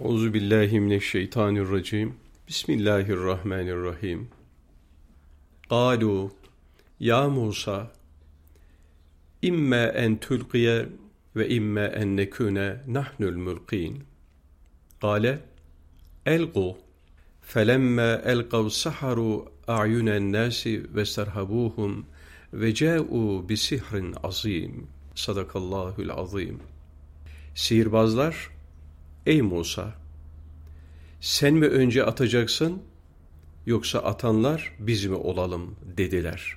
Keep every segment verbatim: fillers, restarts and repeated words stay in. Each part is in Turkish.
Euzubillahimineşşeytanirracim. Bismillahirrahmanirrahim. Kalu ya Musa İmme en tülkiye ve imme en nekune nahnul mulkin. Kale elgu felemme elgav saharu a'yunen nasi ve serhabuhum ve ca'u bi sihrin azim. Sadakallahul azim. Sihirbazlar, ey Musa, sen mi önce atacaksın, yoksa atanlar biz mi olalım dediler.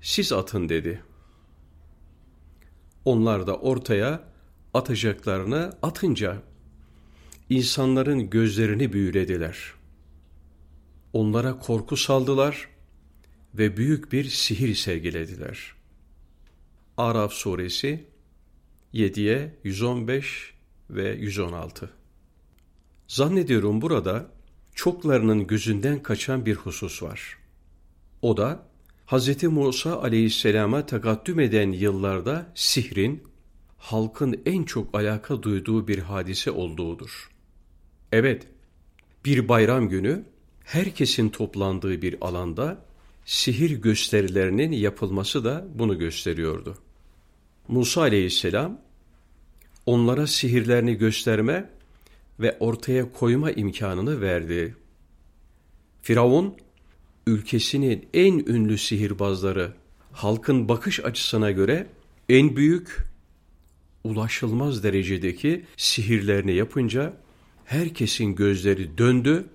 Siz atın dedi. Onlar da ortaya atacaklarını atınca insanların gözlerini büyülediler. Onlara korku saldılar ve büyük bir sihir sergilediler. A'raf suresi yediye yüz on beş ve yüz on altı. Zannediyorum burada çoklarının gözünden kaçan bir husus var. O da Hz. Musa aleyhisselama takaddüm eden yıllarda sihrin halkın en çok alaka duyduğu bir hadise olduğudur. Evet, bir bayram günü herkesin toplandığı bir alanda sihir gösterilerinin yapılması da bunu gösteriyordu. Musa aleyhisselam onlara sihirlerini gösterme ve ortaya koyma imkanını verdi. Firavun, ülkesinin en ünlü sihirbazları halkın bakış açısına göre en büyük, ulaşılmaz derecedeki sihirlerini yapınca herkesin gözleri döndü,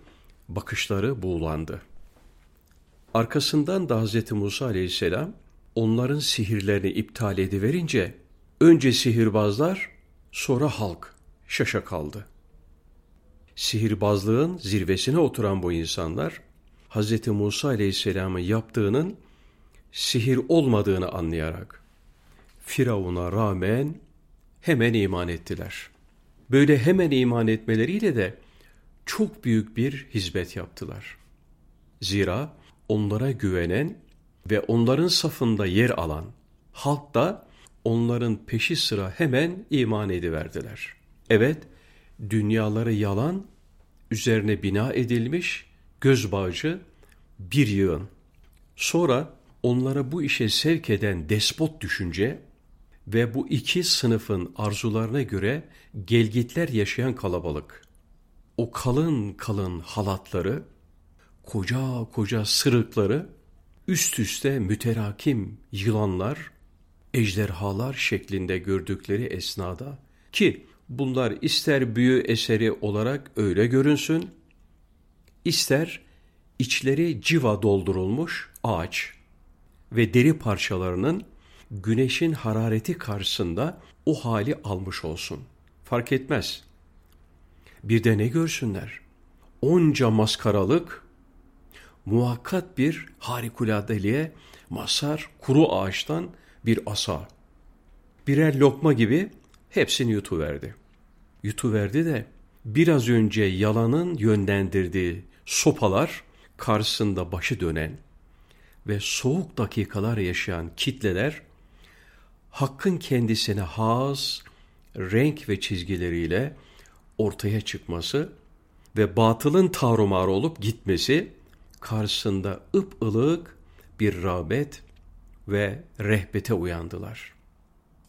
bakışları buğulandı. Arkasından da Hz. Musa aleyhisselam onların sihirlerini iptal ediverince önce sihirbazlar sonra halk şaşa kaldı. Sihirbazlığın zirvesine oturan bu insanlar Hz. Musa aleyhisselamın yaptığının sihir olmadığını anlayarak Firavun'a rağmen hemen iman ettiler. Böyle hemen iman etmeleriyle de çok büyük bir hizmet yaptılar. Zira onlara güvenen ve onların safında yer alan halk da onların peşi sıra hemen iman ediverdiler. Evet, dünyaları yalan, üzerine bina edilmiş gözbağcı bir yığın. Sonra onlara bu işe sevk eden despot düşünce ve bu iki sınıfın arzularına göre gelgitler yaşayan kalabalık. O kalın kalın halatları, koca koca sırıkları, üst üste müterakim yılanlar, ejderhalar şeklinde gördükleri esnada ki bunlar ister büyü eseri olarak öyle görünsün, İster içleri civa doldurulmuş ağaç ve deri parçalarının güneşin harareti karşısında o hali almış olsun. Fark etmez. Bir de ne görsünler? Onca maskaralık muhakkak bir harikuladeliğe mazhar kuru ağaçtan bir asa. Birer lokma gibi hepsini yutuverdi. Yutuverdi de biraz önce yalanın yönlendirdiği sopalar karşısında başı dönen ve soğuk dakikalar yaşayan kitleler, hakkın kendisine has renk ve çizgileriyle ortaya çıkması ve batılın tarumar olup gitmesi karşısında ıpılık bir rağbet ve rehbete uyandılar.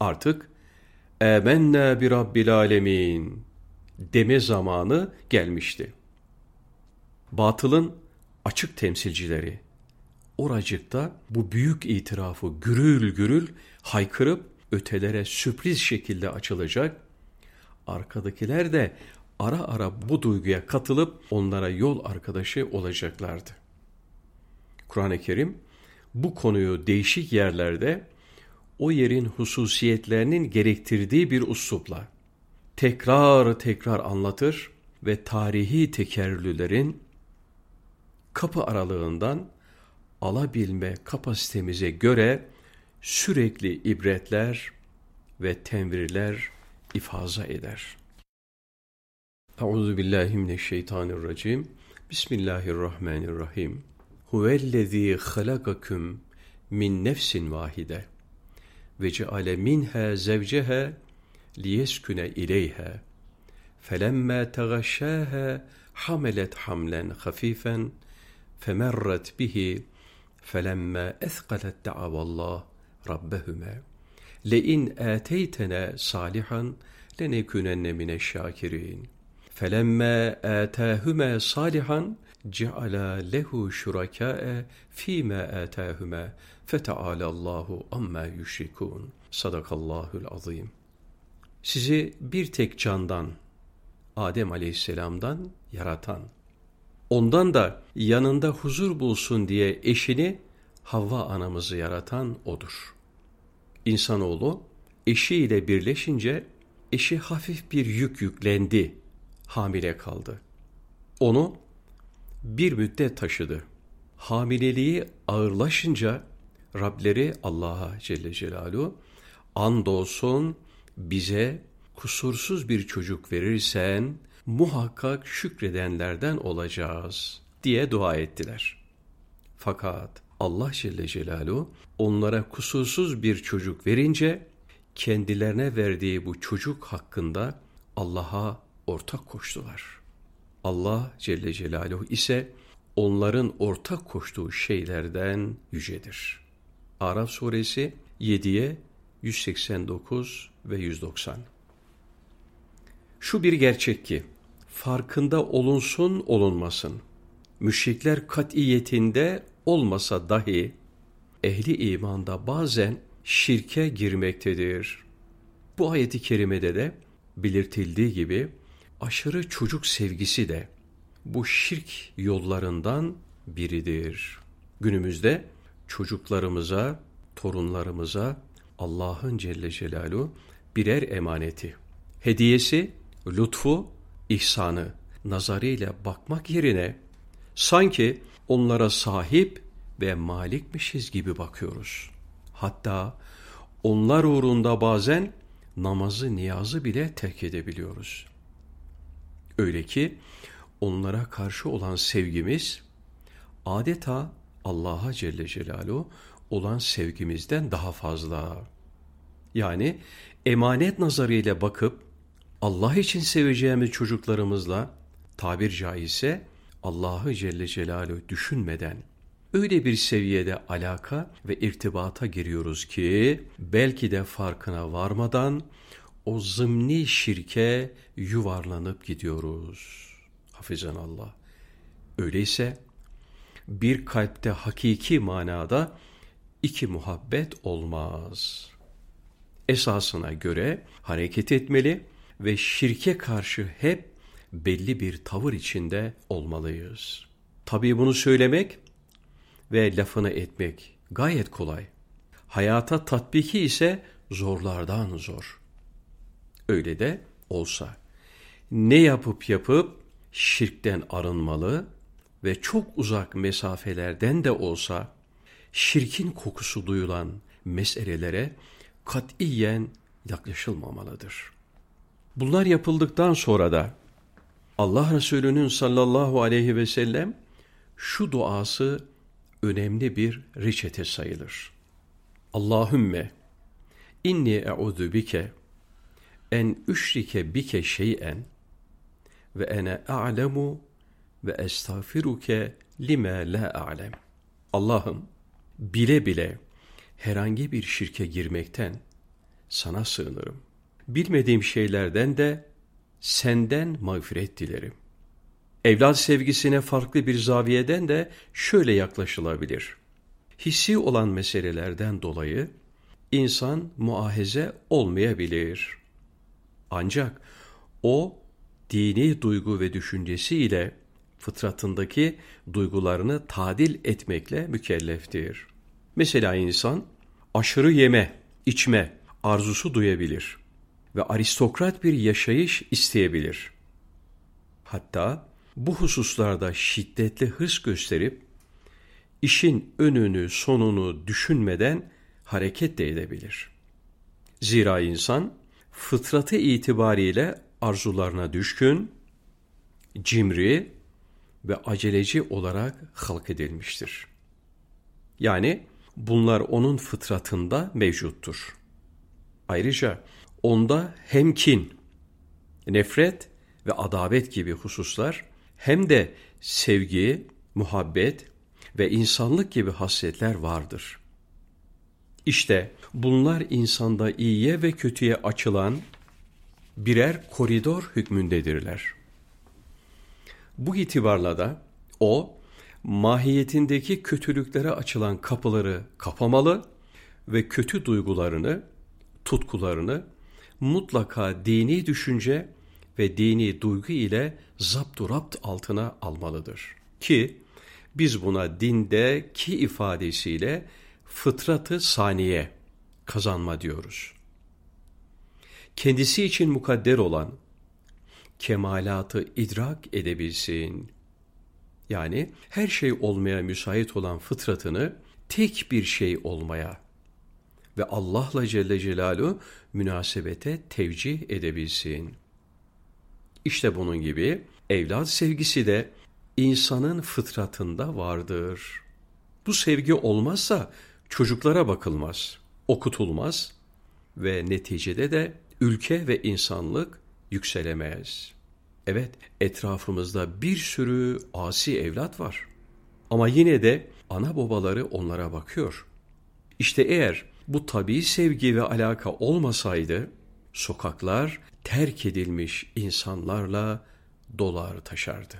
Artık "Âmennâ bi rabbil âlemîn" deme zamanı gelmişti. Batılın açık temsilcileri oracıkta bu büyük itirafı gürül gürül haykırıp ötelere sürpriz şekilde açılacak, arkadakiler de ara ara bu duyguya katılıp onlara yol arkadaşı olacaklardı. Kur'an-ı Kerim bu konuyu değişik yerlerde o yerin hususiyetlerinin gerektirdiği bir üslupla tekrar tekrar anlatır ve tarihi tekerrürlerin kapı aralığından alabilme kapasitemize göre sürekli ibretler ve tenvirler ifaza eder. Euzubillahimineşşeytanirracim. Bismillahirrahmanirrahim. Huvellezî halakaküm min nefsin vahide ve ceale minhâ zevcehe liyesküne ileyhe فَلَمَّا تَغَشَّاهَا حَمَلَتْ حَمْلًا خَفِيفًا فَمَرَّتْ بِهِ فَلَمَّا اَثْقَلَتْ دَعَوَا اللّٰهِ رَبَّهُمَا لَاِنْ آتَيْتَنَا صَالِحًا لَنَكُونَنَّ مِنَ الشَّاكِرِينَ فَلَمَّا آتَاهُمَا صَالِحًا جَعَلَ لَهُ شُرَكَاءَ فِي مَا آتَاهُمَا فَتَعَالَى اللّٰهُ عَمَّا يُشْرِكُونَ Sadakallahul azim. Sizi bir tek candan, Adem aleyhisselamdan yaratan, ondan da yanında huzur bulsun diye eşini Havva anamızı yaratan odur. İnsanoğlu eşiyle birleşince eşi hafif bir yük yüklendi, hamile kaldı. Onu bir müddet taşıdı. Hamileliği ağırlaşınca Rableri Allah'a Celle Celaluhu andolsun bize kusursuz bir çocuk verirsen muhakkak şükredenlerden olacağız diye dua ettiler. Fakat Allah Celle Celaluhu onlara kusursuz bir çocuk verince kendilerine verdiği bu çocuk hakkında Allah'a ortak koştular. Allah Celle Celaluhu ise onların ortak koştuğu şeylerden yücedir. A'raf suresi yediye yüz seksen dokuz ve yüz doksan. Şu bir gerçek ki, farkında olunsun olunmasın, müşrikler kat'iyetinde olmasa dahi, ehli imanda bazen şirke girmektedir. Bu ayeti kerimede de belirtildiği gibi, aşırı çocuk sevgisi de bu şirk yollarından biridir. Günümüzde çocuklarımıza, torunlarımıza Allah'ın Celle Celaluhu birer emaneti, hediyesi, lütfu, ihsanı, nazarıyla bakmak yerine sanki onlara sahip ve malikmişiz gibi bakıyoruz. Hatta onlar uğrunda bazen namazı, niyazı bile terk edebiliyoruz. Öyle ki onlara karşı olan sevgimiz adeta Allah'a Celle Celaluhu olan sevgimizden daha fazla. Yani emanet nazarıyla bakıp Allah için seveceğimiz çocuklarımızla tabir caizse Allah'ı Celle Celaluhu düşünmeden öyle bir seviyede alaka ve irtibata giriyoruz ki belki de farkına varmadan o zımni şirke yuvarlanıp gidiyoruz. Hafizanallah. Öyleyse bir kalpte hakiki manada İki muhabbet olmaz. Esasına göre hareket etmeli ve şirke karşı hep belli bir tavır içinde olmalıyız. Tabii bunu söylemek ve lafını etmek gayet kolay. Hayata tatbiki ise zorlardan zor. Öyle de olsa ne yapıp yapıp şirkten arınmalı ve çok uzak mesafelerden de olsa şirkin kokusu duyulan meselelere katiyen yaklaşılmamalıdır. Bunlar yapıldıktan sonra da Allah Resulü'nün sallallahu aleyhi ve sellem şu duası önemli bir reçete sayılır. Allahümme inni e'udhu bike en üşrike bike şey'en ve ene a'lemu ve estağfiruke lima la a'lem. Allah'ım, bile bile herhangi bir şirke girmekten sana sığınırım. Bilmediğim şeylerden de senden mağfiret dilerim. Evlat sevgisine farklı bir zaviyeden de şöyle yaklaşılabilir. Hissi olan meselelerden dolayı insan muahize olmayabilir. Ancak o dini duygu ve düşüncesiyle fıtratındaki duygularını tadil etmekle mükelleftir. Mesela insan aşırı yeme, içme arzusu duyabilir ve aristokrat bir yaşayış isteyebilir. Hatta bu hususlarda şiddetli hırs gösterip işin önünü sonunu düşünmeden hareket de edebilir. Zira insan fıtratı itibariyle arzularına düşkün, cimri ve aceleci olarak halk edilmiştir. Yani bunlar onun fıtratında mevcuttur. Ayrıca onda hem kin, nefret ve adavet gibi hususlar hem de sevgi, muhabbet ve insanlık gibi hasletler vardır. İşte bunlar insanda iyiye ve kötüye açılan birer koridor hükmündedirler. Bu itibarla da o, mahiyetindeki kötülüklere açılan kapıları kapamalı ve kötü duygularını, tutkularını mutlaka dini düşünce ve dini duygu ile zapt-ı rapt altına almalıdır. Ki biz buna dindeki ifadesiyle fıtrat-ı saniye kazanma diyoruz. Kendisi için mukadder olan kemalatı idrak edebilsin. Yani her şey olmaya müsait olan fıtratını tek bir şey olmaya ve Allah'la Celle Celaluhu münasebete tevcih edebilsin. İşte bunun gibi evlat sevgisi de insanın fıtratında vardır. Bu sevgi olmazsa çocuklara bakılmaz, okutulmaz ve neticede de ülke ve insanlık yükselemez. Evet, etrafımızda bir sürü asi evlat var ama yine de ana babaları onlara bakıyor. İşte eğer bu tabii sevgi ve alaka olmasaydı sokaklar terk edilmiş insanlarla dolar taşardı.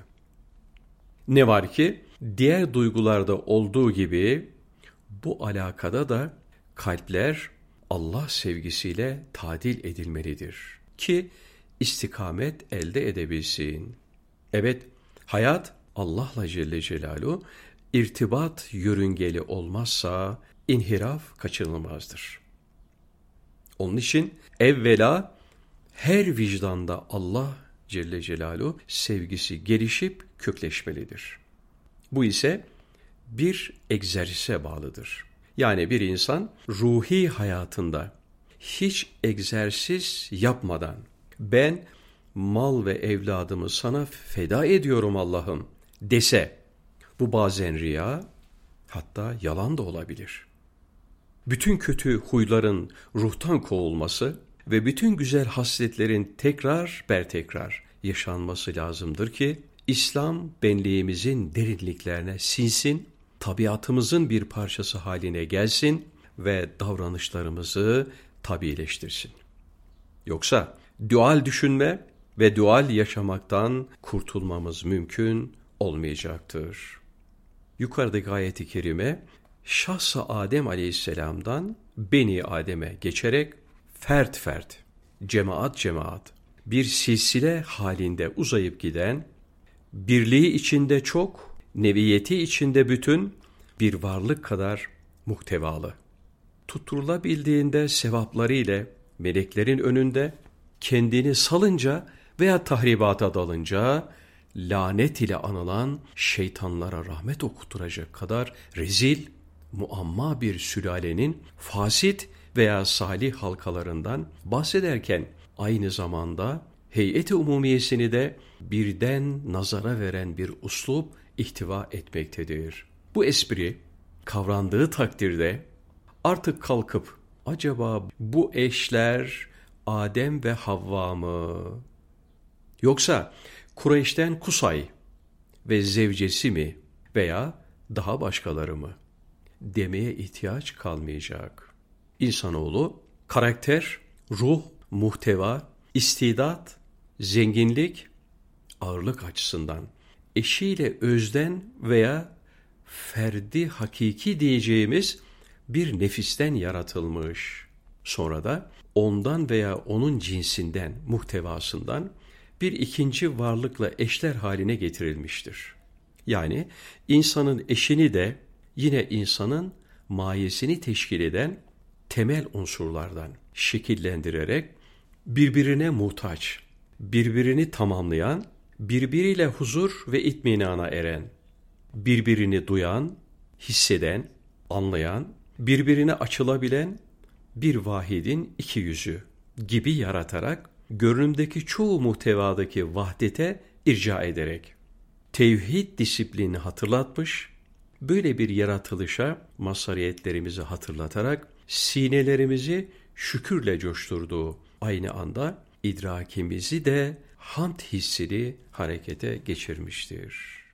Ne var ki diğer duygularda olduğu gibi bu alakada da kalpler Allah sevgisiyle tadil edilmelidir ki istikamet elde edebilsin. Evet, hayat Allah'la Celle Celaluhu irtibat yörüngeli olmazsa inhiraf kaçınılmazdır. Onun için evvela her vicdanda Allah Celle Celaluhu sevgisi gelişip kökleşmelidir. Bu ise bir egzersize bağlıdır. Yani bir insan ruhi hayatında hiç egzersiz yapmadan ben mal ve evladımı sana feda ediyorum Allah'ım dese bu bazen riya, hatta yalan da olabilir. Bütün kötü huyların ruhtan kovulması ve bütün güzel hasletlerin tekrar bertekrar yaşanması lazımdır ki İslam benliğimizin derinliklerine sinsin, tabiatımızın bir parçası haline gelsin ve davranışlarımızı tabiileştirsin. Yoksa dual düşünme ve dual yaşamaktan kurtulmamız mümkün olmayacaktır. Yukarıdaki ayet-i kerime şahs-ı Adem aleyhisselamdan Beni Adem'e geçerek fert fert, cemaat cemaat, bir silsile halinde uzayıp giden, birliği içinde çok, neviyeti içinde bütün bir varlık kadar muhtevalı, tutturulabildiğinde sevapları ile meleklerin önünde, kendini salınca veya tahribata dalınca lanet ile anılan şeytanlara rahmet okutturacak kadar rezil, muamma bir sülalenin fasit veya salih halkalarından bahsederken aynı zamanda heyet-i umumiyesini de birden nazara veren bir uslup ihtiva etmektedir. Bu espri kavrandığı takdirde artık kalkıp acaba bu eşler Adem ve Havva mı? Yoksa Kureyş'ten Kusay ve zevcesi mi veya daha başkaları mı demeye ihtiyaç kalmayacak. İnsanoğlu karakter, ruh, muhteva, istidat, zenginlik, ağırlık açısından eşiyle özden veya ferdi hakiki diyeceğimiz bir nefisten yaratılmış. Sonra da ondan veya onun cinsinden, muhtevasından bir ikinci varlıkla eşler haline getirilmiştir. Yani insanın eşini de yine insanın mayesini teşkil eden temel unsurlardan şekillendirerek birbirine muhtaç, birbirini tamamlayan, birbiriyle huzur ve itminana eren, birbirini duyan, hisseden, anlayan, birbirine açılabilen bir vahidin iki yüzü gibi yaratarak, görünümdeki çoğu muhtevadaki vahdete irca ederek, tevhid disiplini hatırlatmış, böyle bir yaratılışa mazhariyetlerimizi hatırlatarak, sinelerimizi şükürle coşturduğu aynı anda idrakimizi de hamd hissini harekete geçirmiştir.